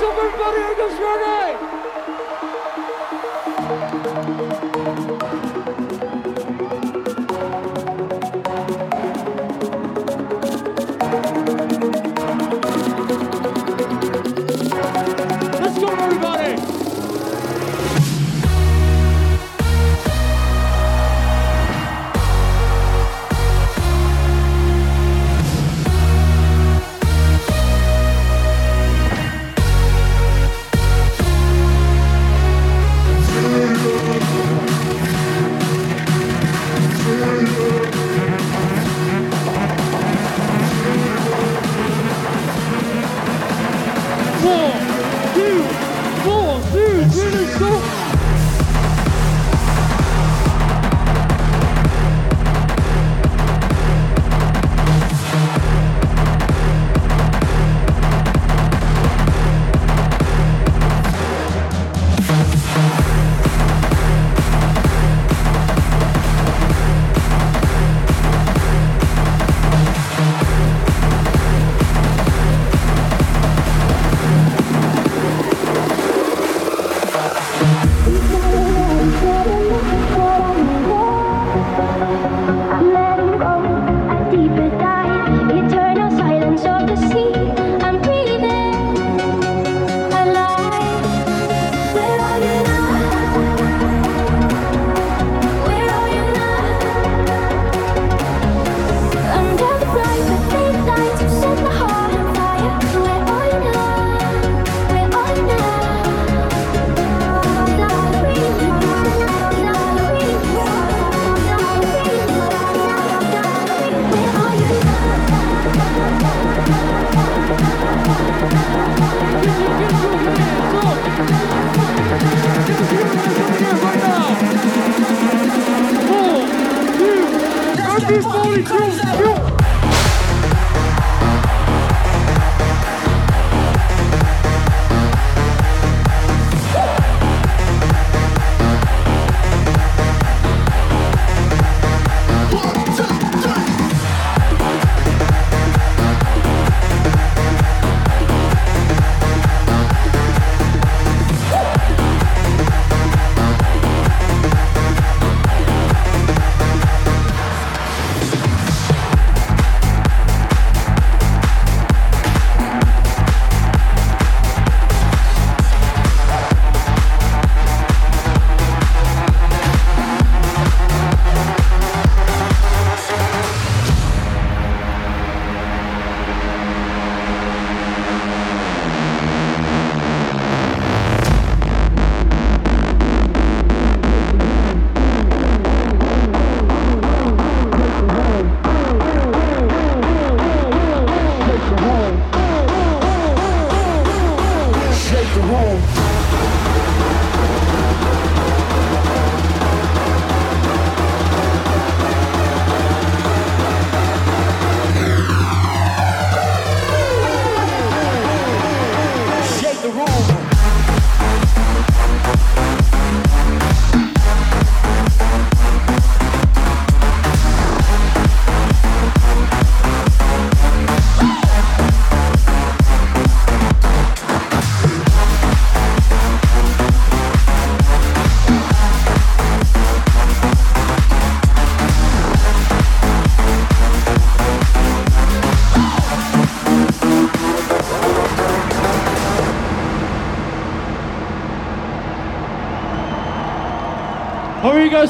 Thanks, everybody. Here goes your night.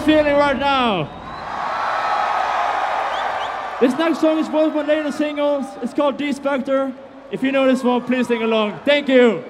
Feeling right now. This next song is one of my latest singles. It's called D-Spector. If you know this one, please sing along. Thank you.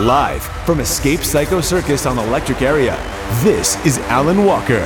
Live from Escape Psycho Circus on Electric Area, this is Alan Walker.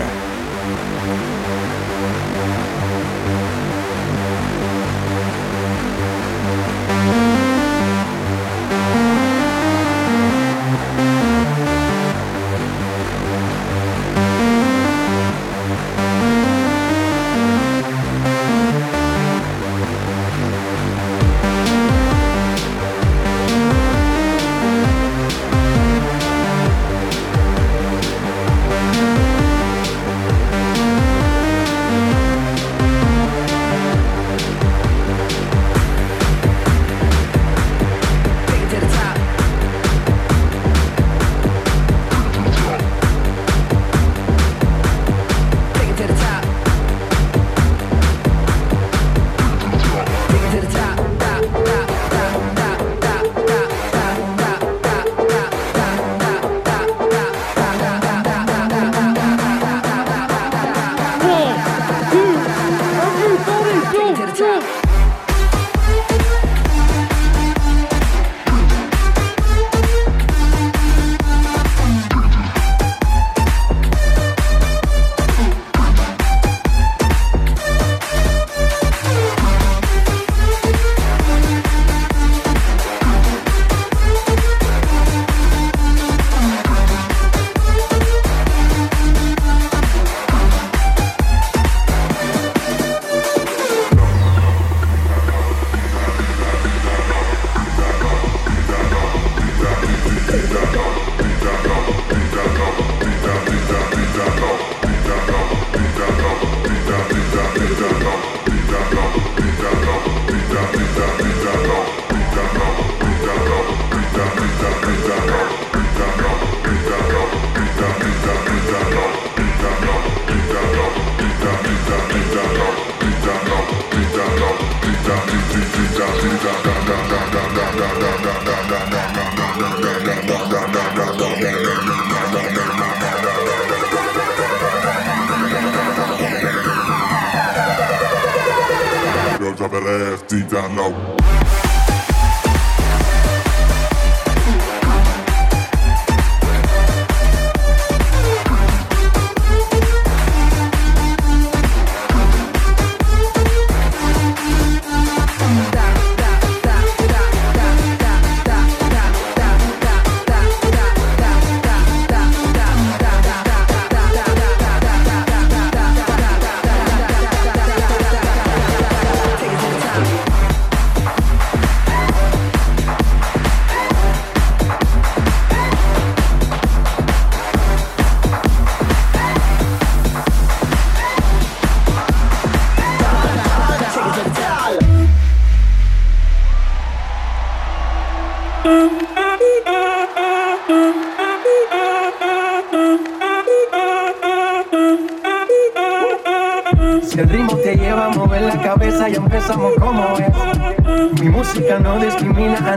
Si el ritmo te lleva a mover la cabeza y empezamos como es. Mi música no discrimina a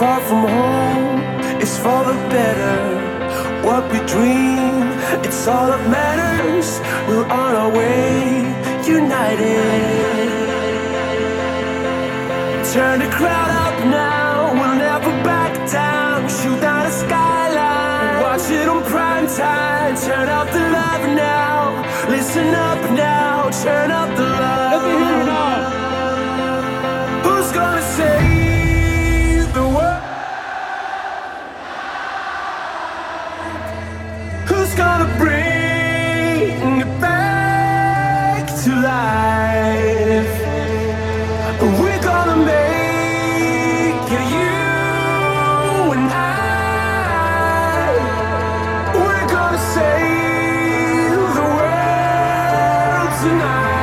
Far from home is for the better. What we dream It's all that matters. We're on our way, united. Turn the crowd up now. We'll never back down. Shoot down a skyline. Watch it on prime time. Turn up the love now. Listen up now. Turn up the love. Let me hear it now. Who's gonna say? Gonna bring it back to life. We're gonna make it, you and I. We're gonna save the world tonight.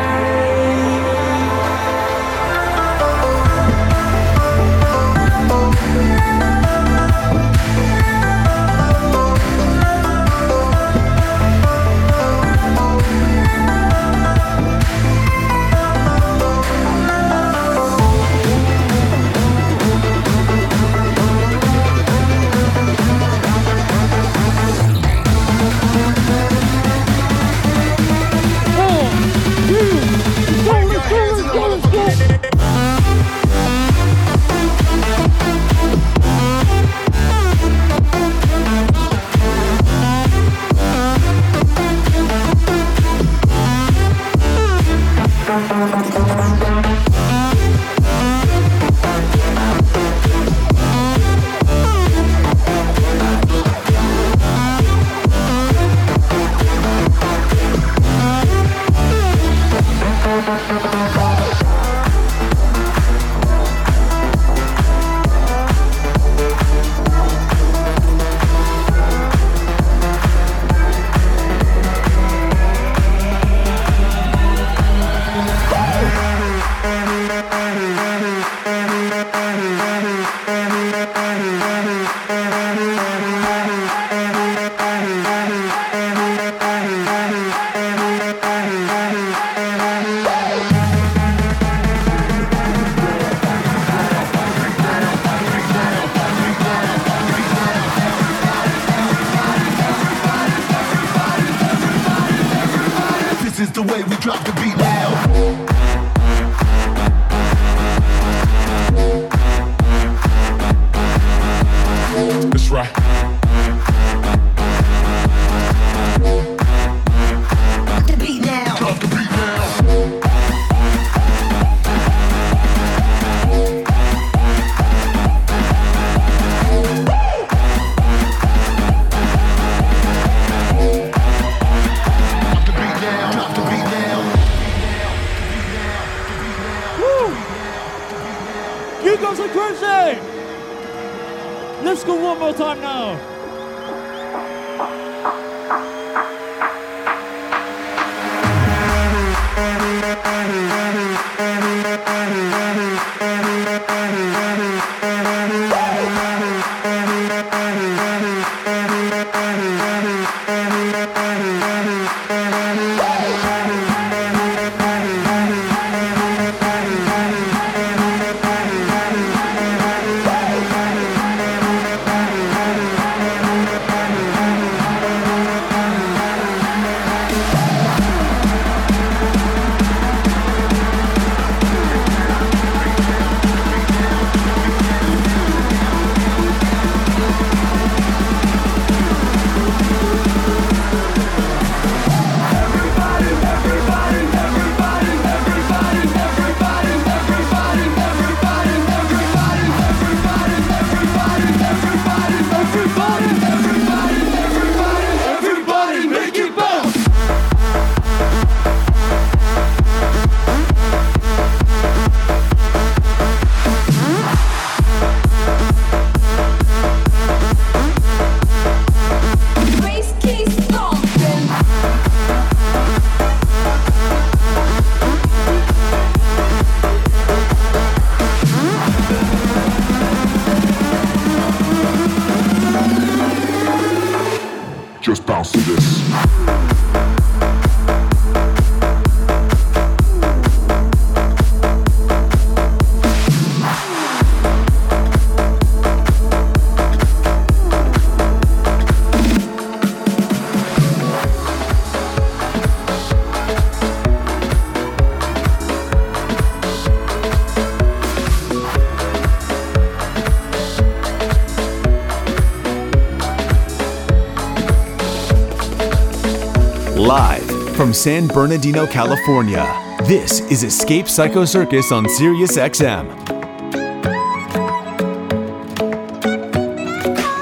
From San Bernardino, California, this is Escape Psycho Circus on Sirius XM.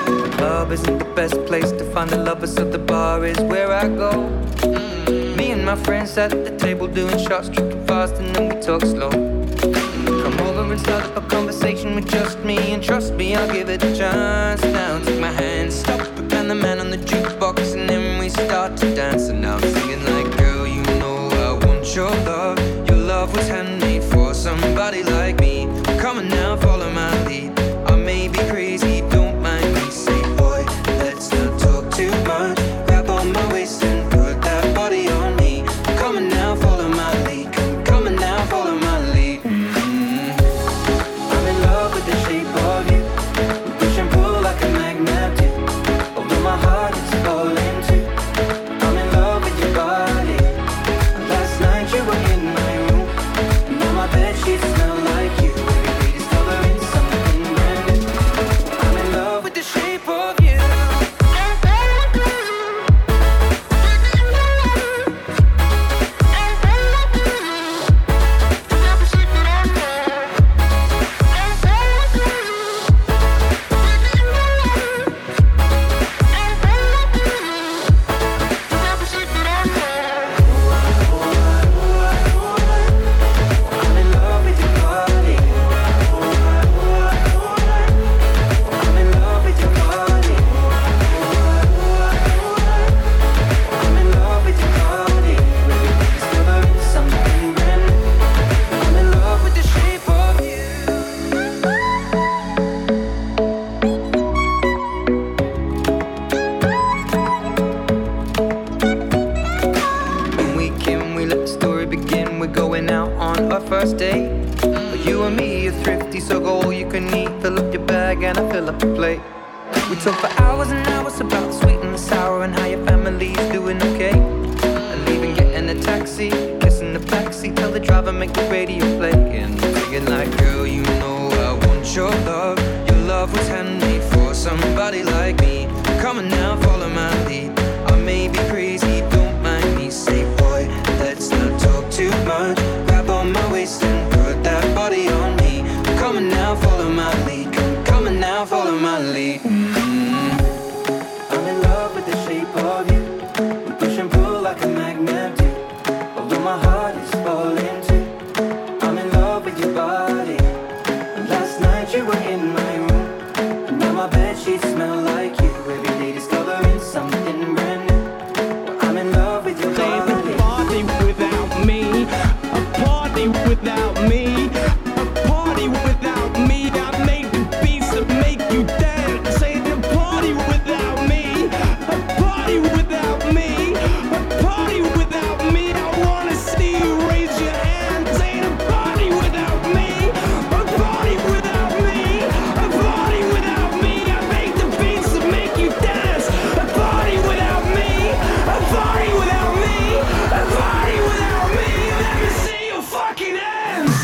The club isn't the best place to find the lovers, so the bar is where I go. Me and my friends at the table doing shots, tripping fast, and then we talk slow. Come over and start up a conversation with just me, and trust me, I'll give it a chance. Now take my hand, stop, and the man on the jukebox, and then we start to dance. And now I'm singing like, girl, you know I want your love. Your love was handmade for somebody like me. Come on now, follow my lead. I may be crazy, don't mind me. Say, boy, let's not talk too much. Grab on my waist and put that body on me. Come on now, follow my lead. Come on now, follow my lead. Mm-hmm. I'm in love with the shape of you. We push and pull like a magnet do. Although my heart is falling too. I'm in love with your body. And last night you were in my room, and now my bed sheets smell like you. Every day discovering something brand new. I'm in love with the shape of you. I'm in love with your body. I'm in love with your body. I'm in love with your body. Every day discovering something brand new. I'm in love with the shape of you. When we can, we let the story begin. We're going out on our first date. You and me are thrifty, so go all you can eat. Fill up your bag and I fill up the plate. We talk for hours and hours about the sweet and the sour and how your family's doing okay. And leaving, getting a taxi, kissing the backseat, tell the driver make the radio play. And I'm thinking like, girl, you know I want your love. Your love was handmade for somebody like me. Come on now, follow my lead. I may be crazy, don't mind me. Say, boy, let's not talk too much. Grab on my waist and put that body on me. Come on now, follow my lead. Come on now, follow my lead. I'm in love with the shape of you. We push and pull like a magnet do. Although my heart is falling too. I'm in love with your body. And last night you were in my room, and now my bed sheets smell like you. Every day discovering something brand new. I'm in love with your They body. would party without me, a party without me, a party without me. I made the beats that make you dance. Say the party without me, a party without me, a party without me. I wanna see you raise your hands. Say the party without me, a party without me, a party without me. I make the beats that make you dance. A party without me, a party without me, a party without me. Let me see your fucking hands.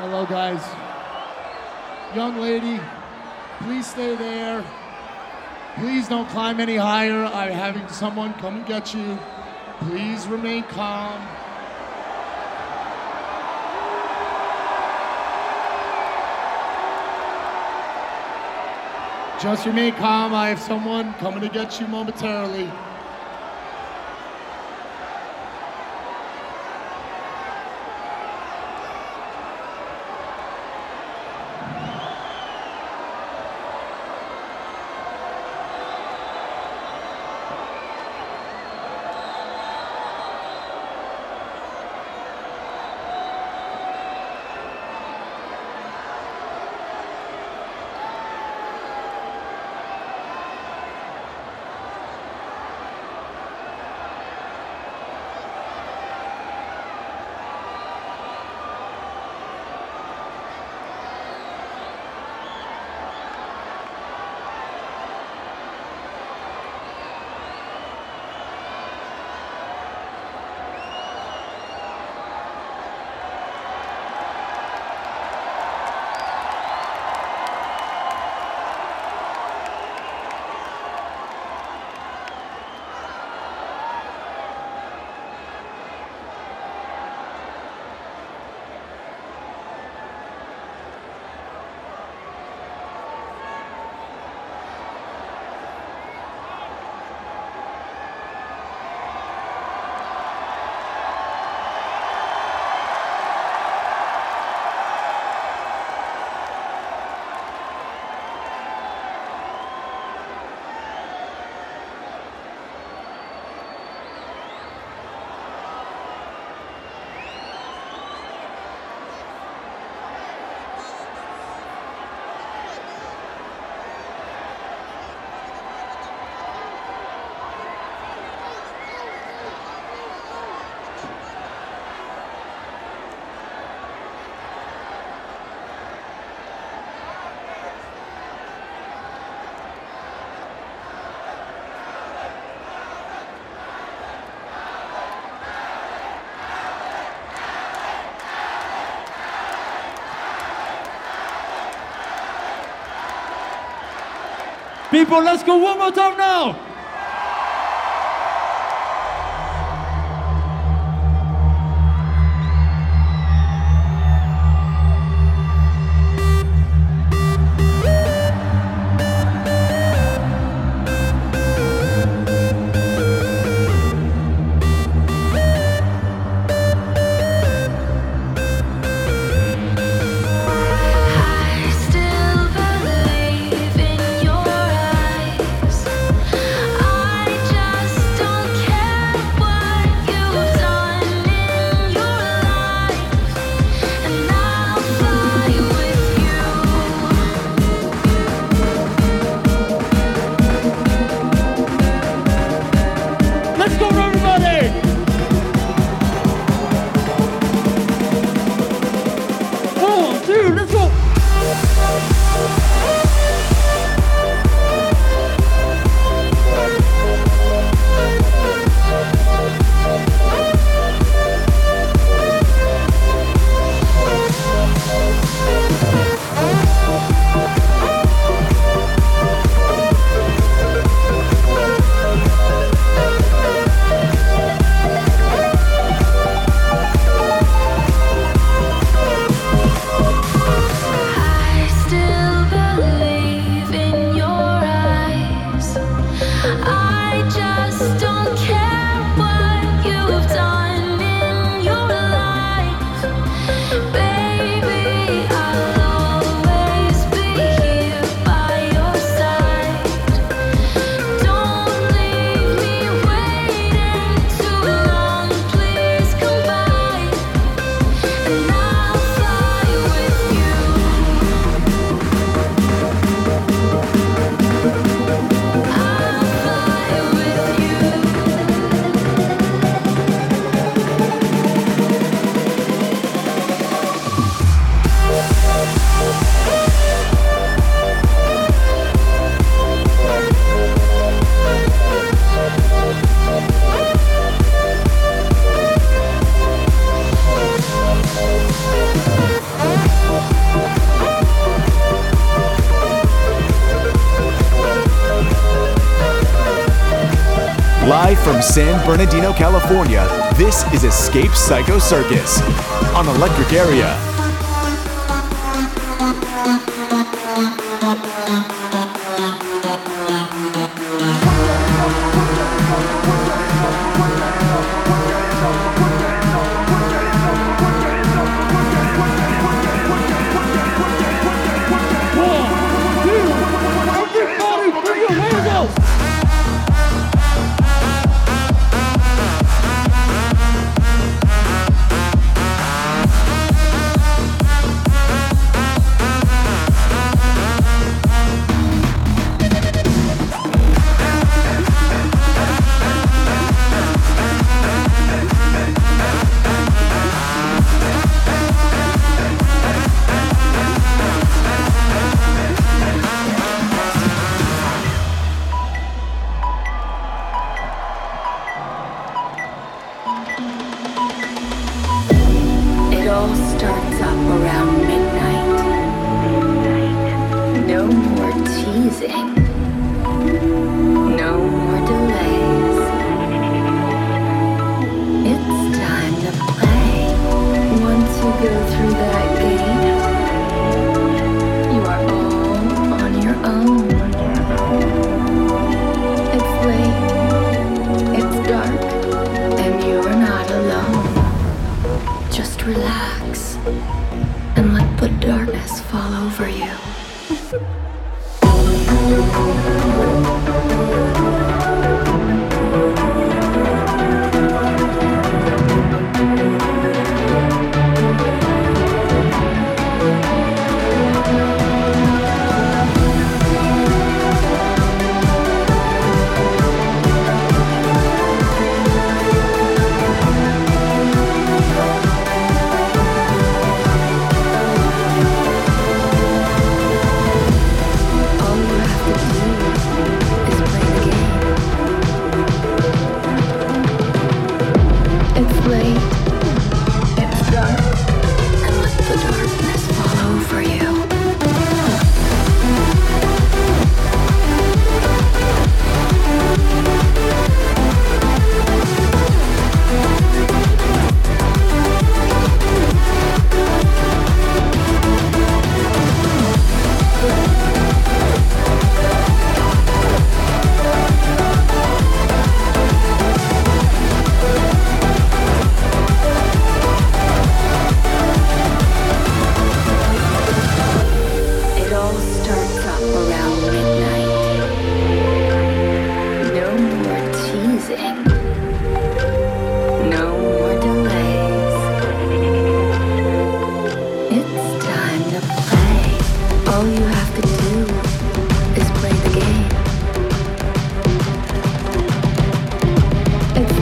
Hello, guys. Young lady, please stay there. Please don't climb any higher. I'm having someone come and get you. Please remain calm. Just remain calm. I have someone coming to get you momentarily. People, let's go one more time now. From San Bernardino, California, this is Escape Psycho Circus on Electric Area.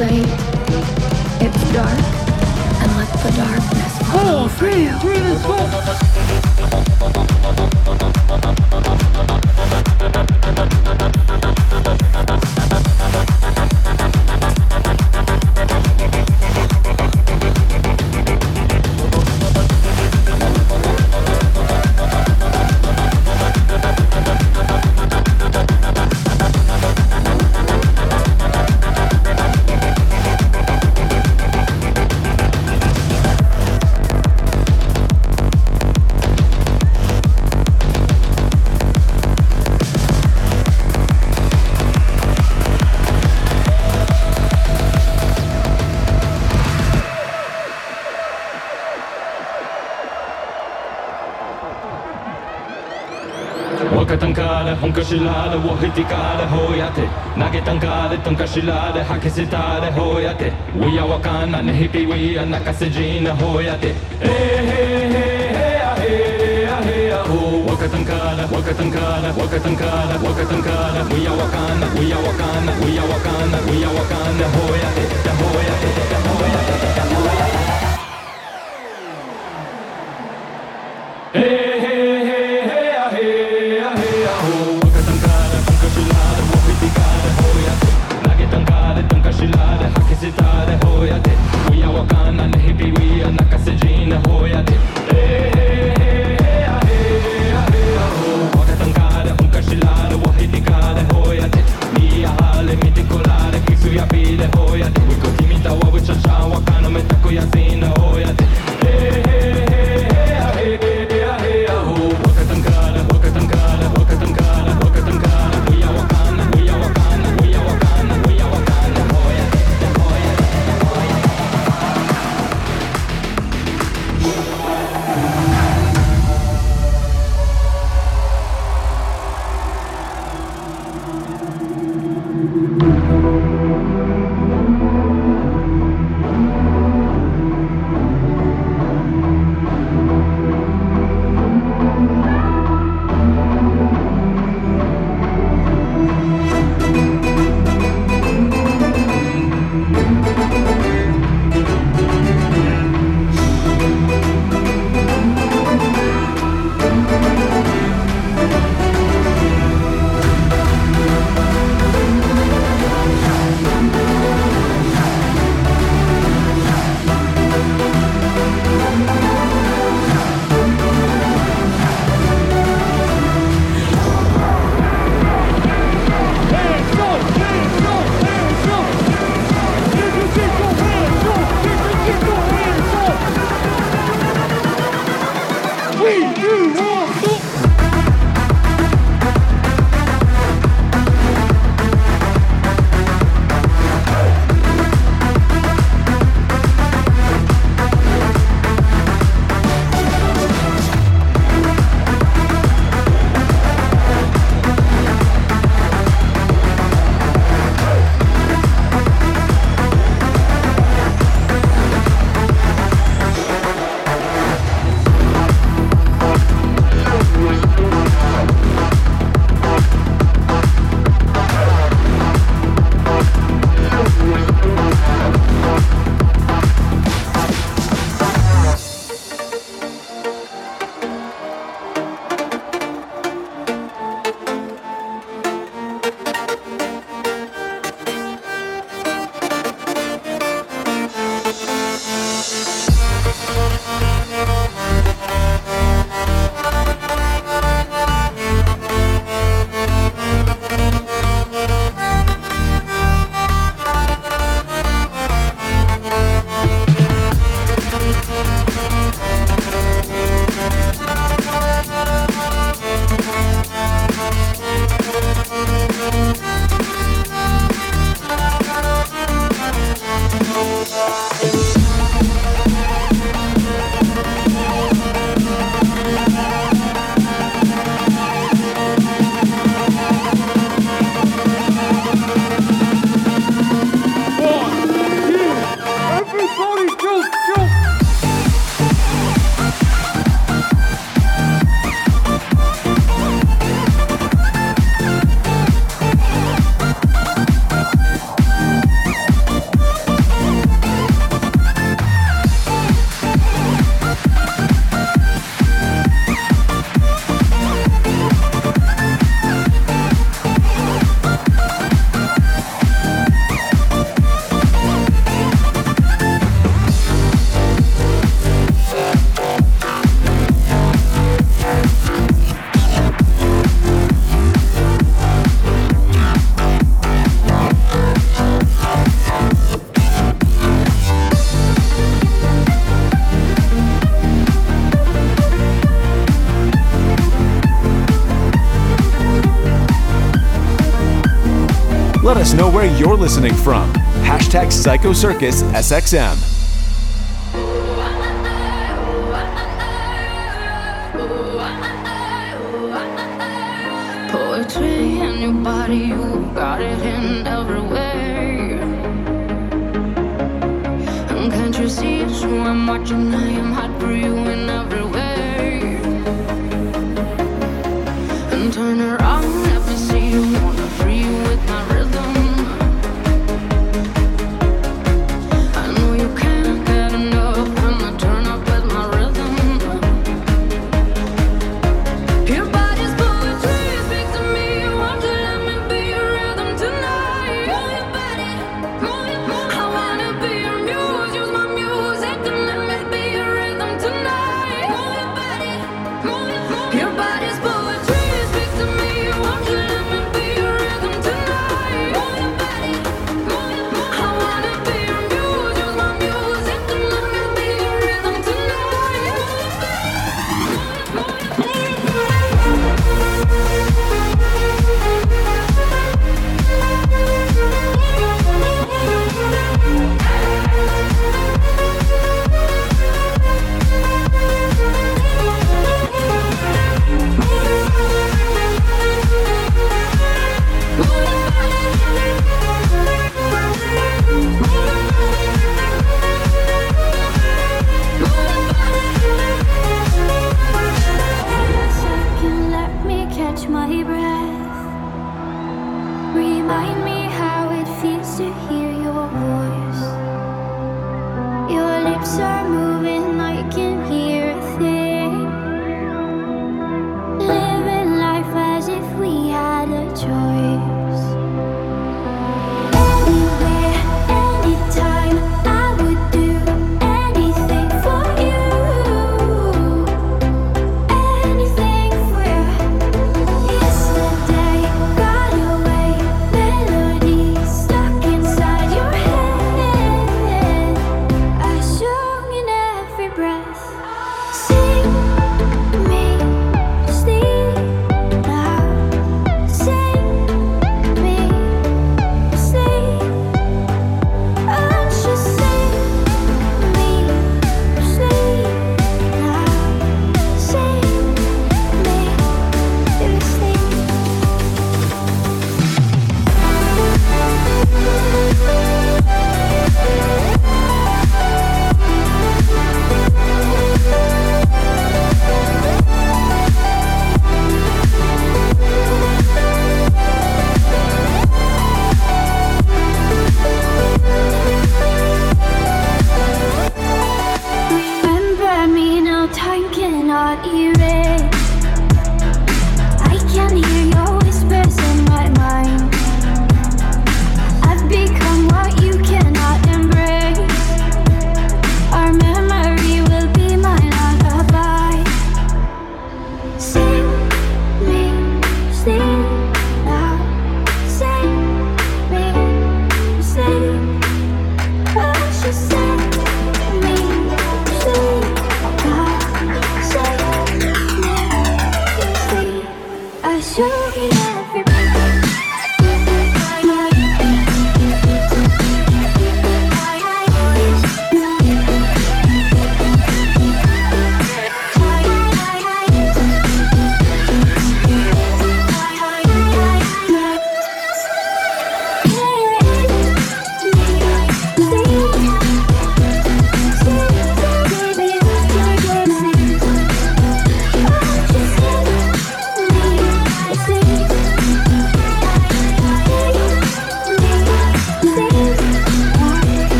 late. It's dark, and let the darkness follow. Honkashilade, Wahitikade, Hoyate, Nagetankade, Tonkashilade, Hakisitade, Hoyate, we are Wakan and Hippie, we are Nakasajina, Hoyate, Wakatankada, Wakatankada, Wakatankada, Wakatankada, we are Wakana, we are Wakana, we are Wakana, we are Wakana, Hoyate, the Hoyate, the Hoyate, the Hoyate. know where you're listening from. Hashtag Psycho Circus SXM. In your body, you got it in everywhere. And can't you see it's who I'm watching? I am hot for you in every way. And turn around, let me see you. Wanna free you with my rhythm. I know you can't get enough when I turn up with my rhythm. Your body's poetry. Move your body, I wanna be your muse. Use my music and let me be your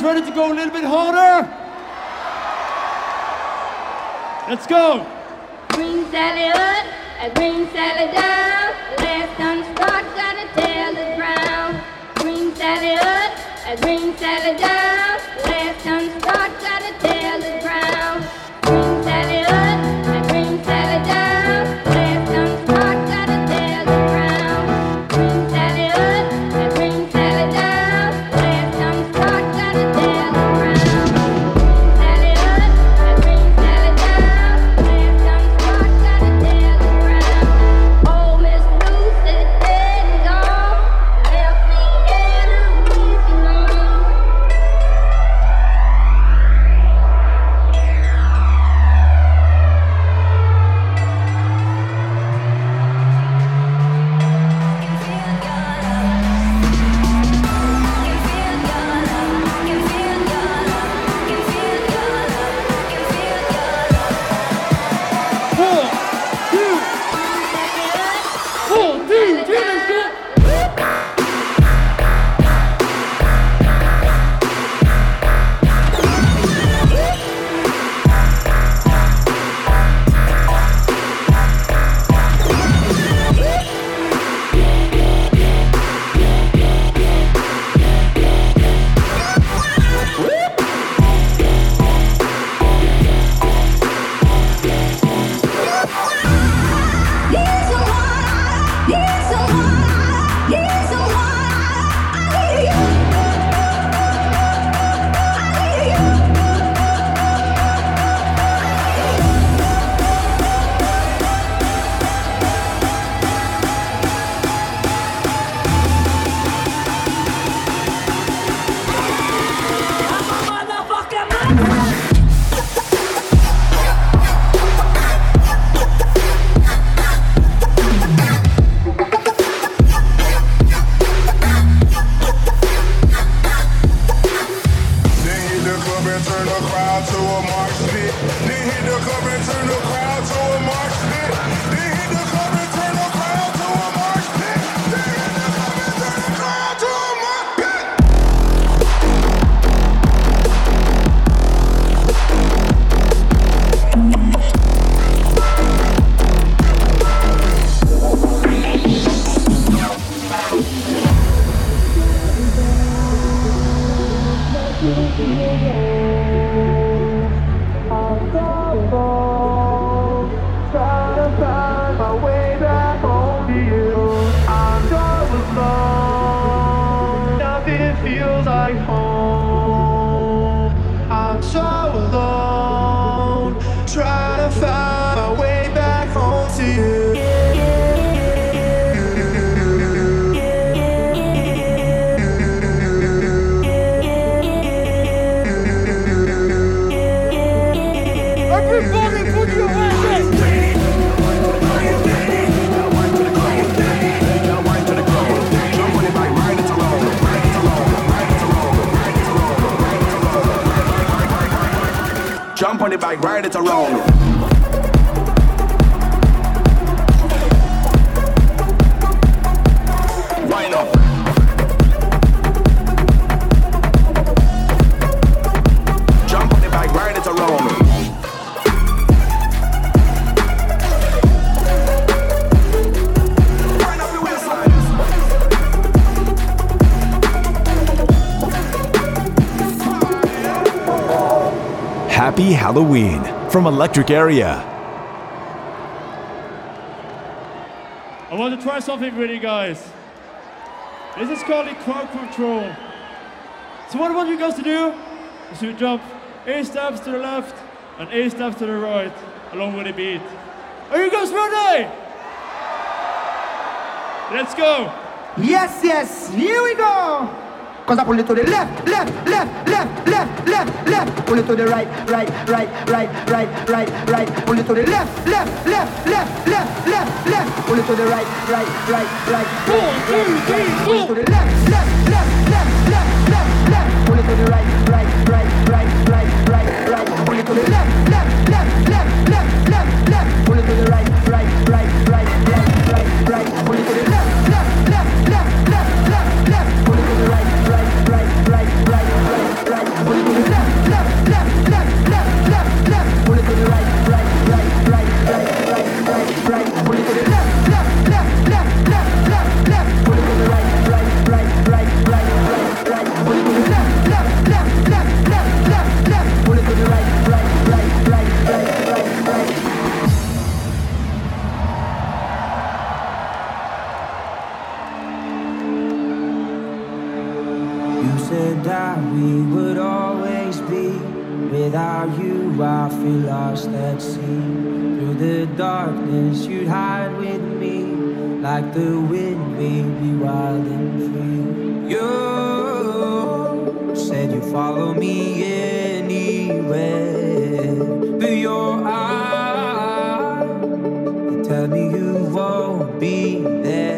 Ready to go a little bit harder? Let's go. Green Sally up and Green Sally down. Last unstruck got a tail that's brown. Green Sally up and Green Sally down. Last unstruck got a tail that's brown. Green Sally up and Green Sally down. Last unstruck got a tail that's brown. Green Sally up and Green Sally down. Last unstruck. my home. I'm so alone, trying to find my way back home to you. Jump on the bike, ride it around. Happy Halloween from Electric Area. I want to try something with you guys. This is called the crowd control. So what I want you guys to do is to jump 8 steps to the left and 8 steps to the right along with the beat. Are you guys ready? Let's go. Yes, yes, here we go. Cause I pull it to the left, left, left, left, left, left, left. Pull it to the right, right, right, right, right, right, right. Pull it to the left, left, left, left, left, left, left. Pull it to the right, right, right, right. 1, 2, 3, 4. Pull it to the left, left, left, left, left, left, left. Pull it to the right, right, right, right, right, right, right. Pull it to the left, left, left, left, left, left, left. Pull it to the right, right, right, right, right, right, right. Pull it to the left, left, left, left, left, left, left. Pull it to the right. Without you, I feel lost at sea. Through the darkness, you'd hide with me. Like the wind, we'd be wild and free. You said you'd follow me anywhere, but your eyes, they tell me you won't be there.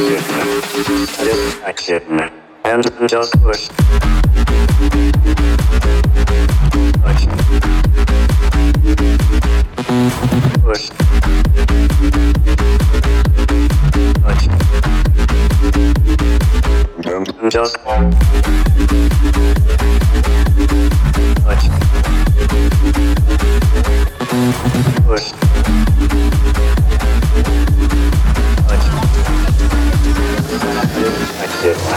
Dissection, and just push. Push. Push. Just push. Yeah.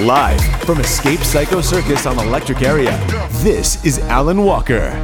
Live from Escape Psycho Circus on Electric Area, this is Alan Walker.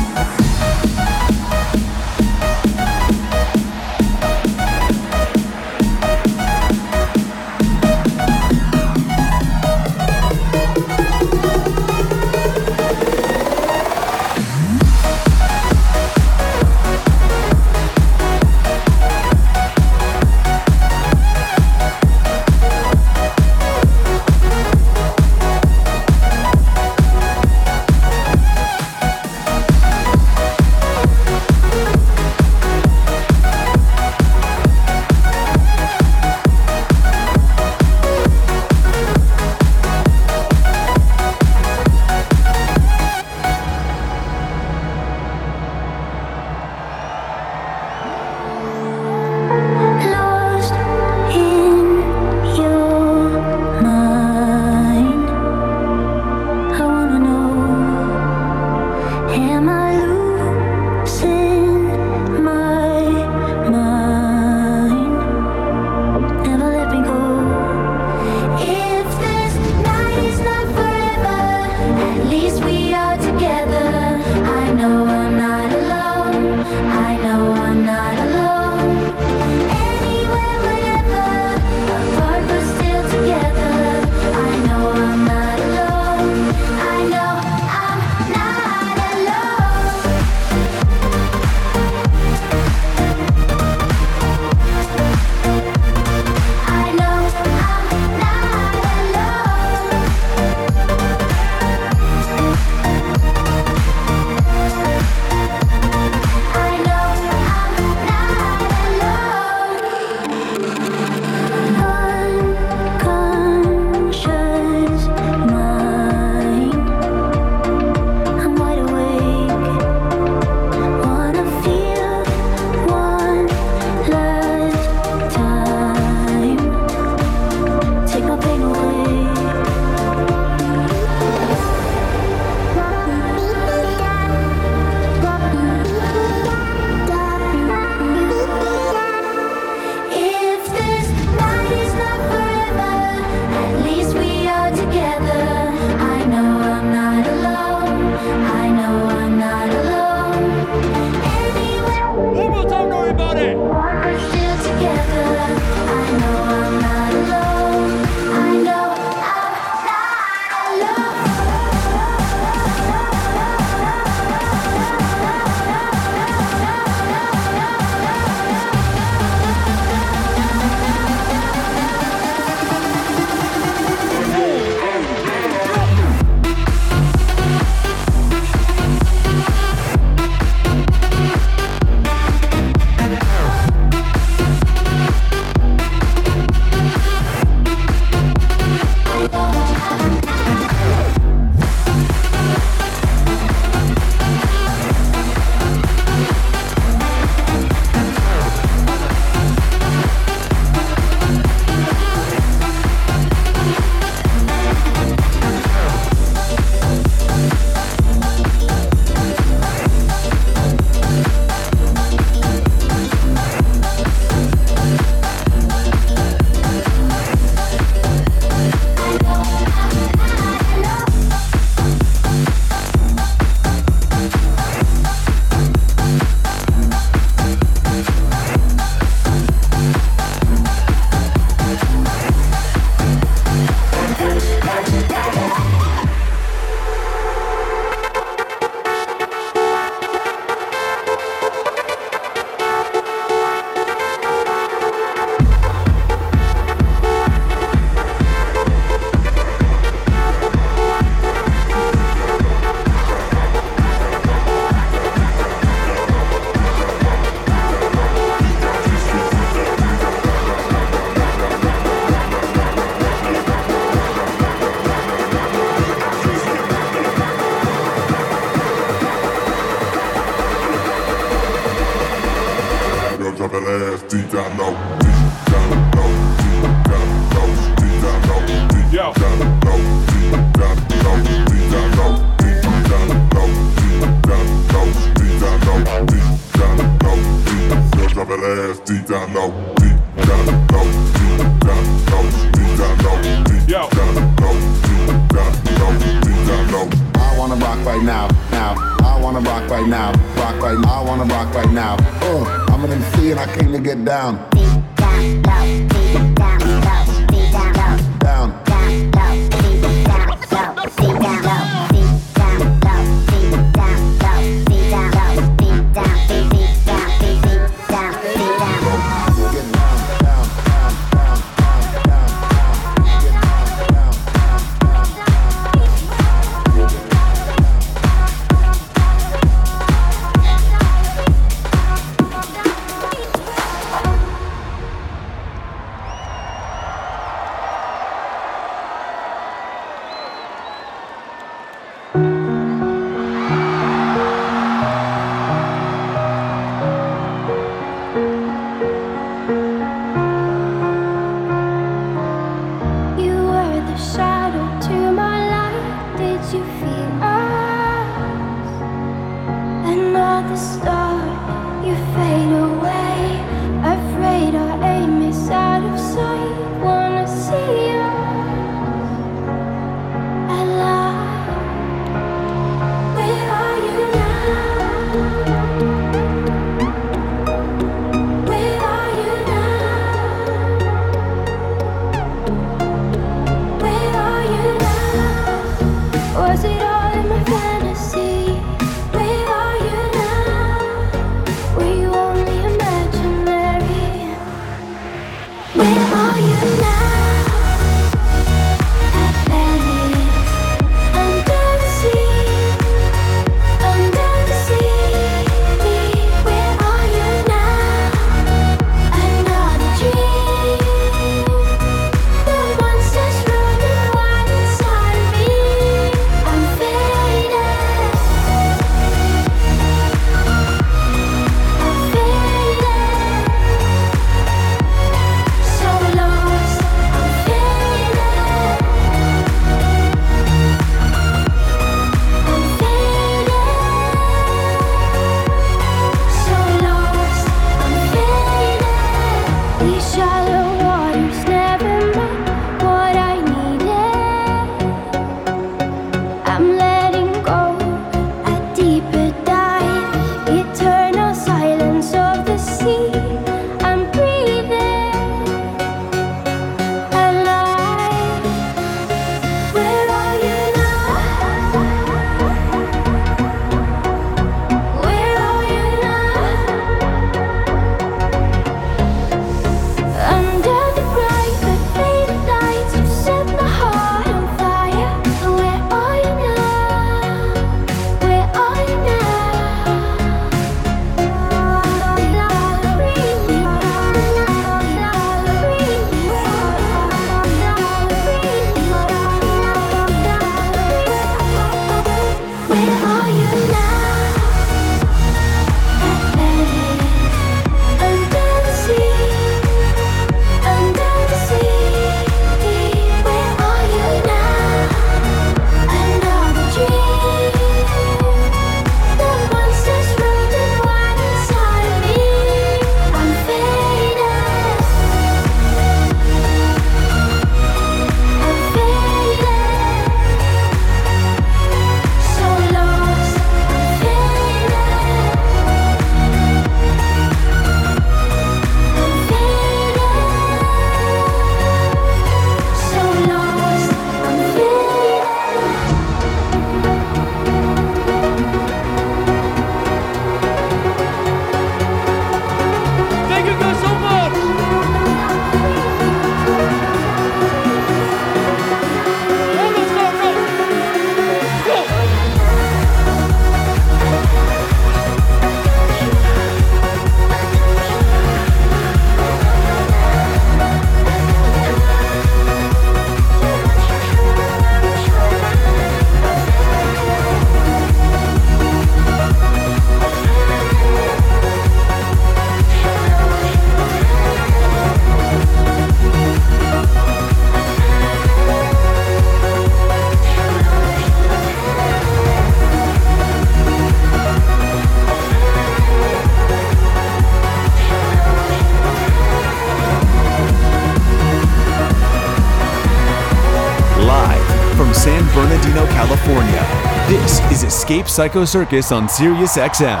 San Bernardino, California. This is Escape Psycho Circus on Sirius XM.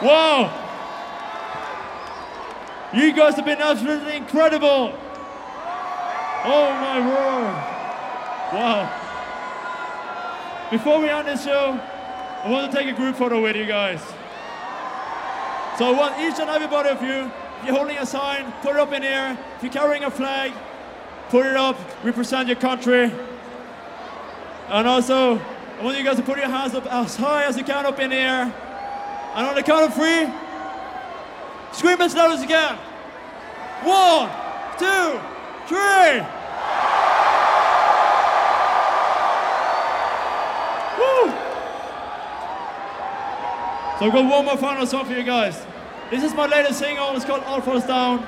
Wow! You guys have been absolutely incredible! Oh my word! Wow! Before we end this show, I want to take a group photo with you guys. So I want each and every one of you, if you're holding a sign, put it up in here. If you're carrying a flag, put it up, represent your country. And also, I want you guys to put your hands up as high as you can up in here. And on the count of three, scream as loud as you can. 1, 2, 3. So I've got one more final song for you guys. This is my latest single, it's called All Falls Down,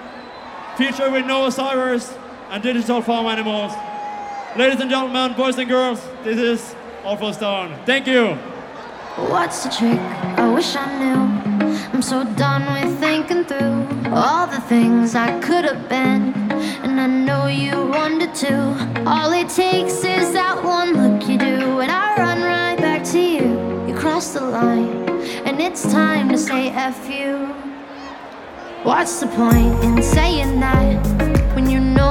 featured with Noah Cyrus and Digital Farm Animals. Ladies and gentlemen, boys and girls, this is All Falls Down. Thank you. What's the trick? I wish I knew. I'm so done with thinking through all the things I could have been, and I know you wanted to. All it takes is that one look you do, and I run right back to you. You cross the line, and it's time to say F you. What's the point in saying that when you know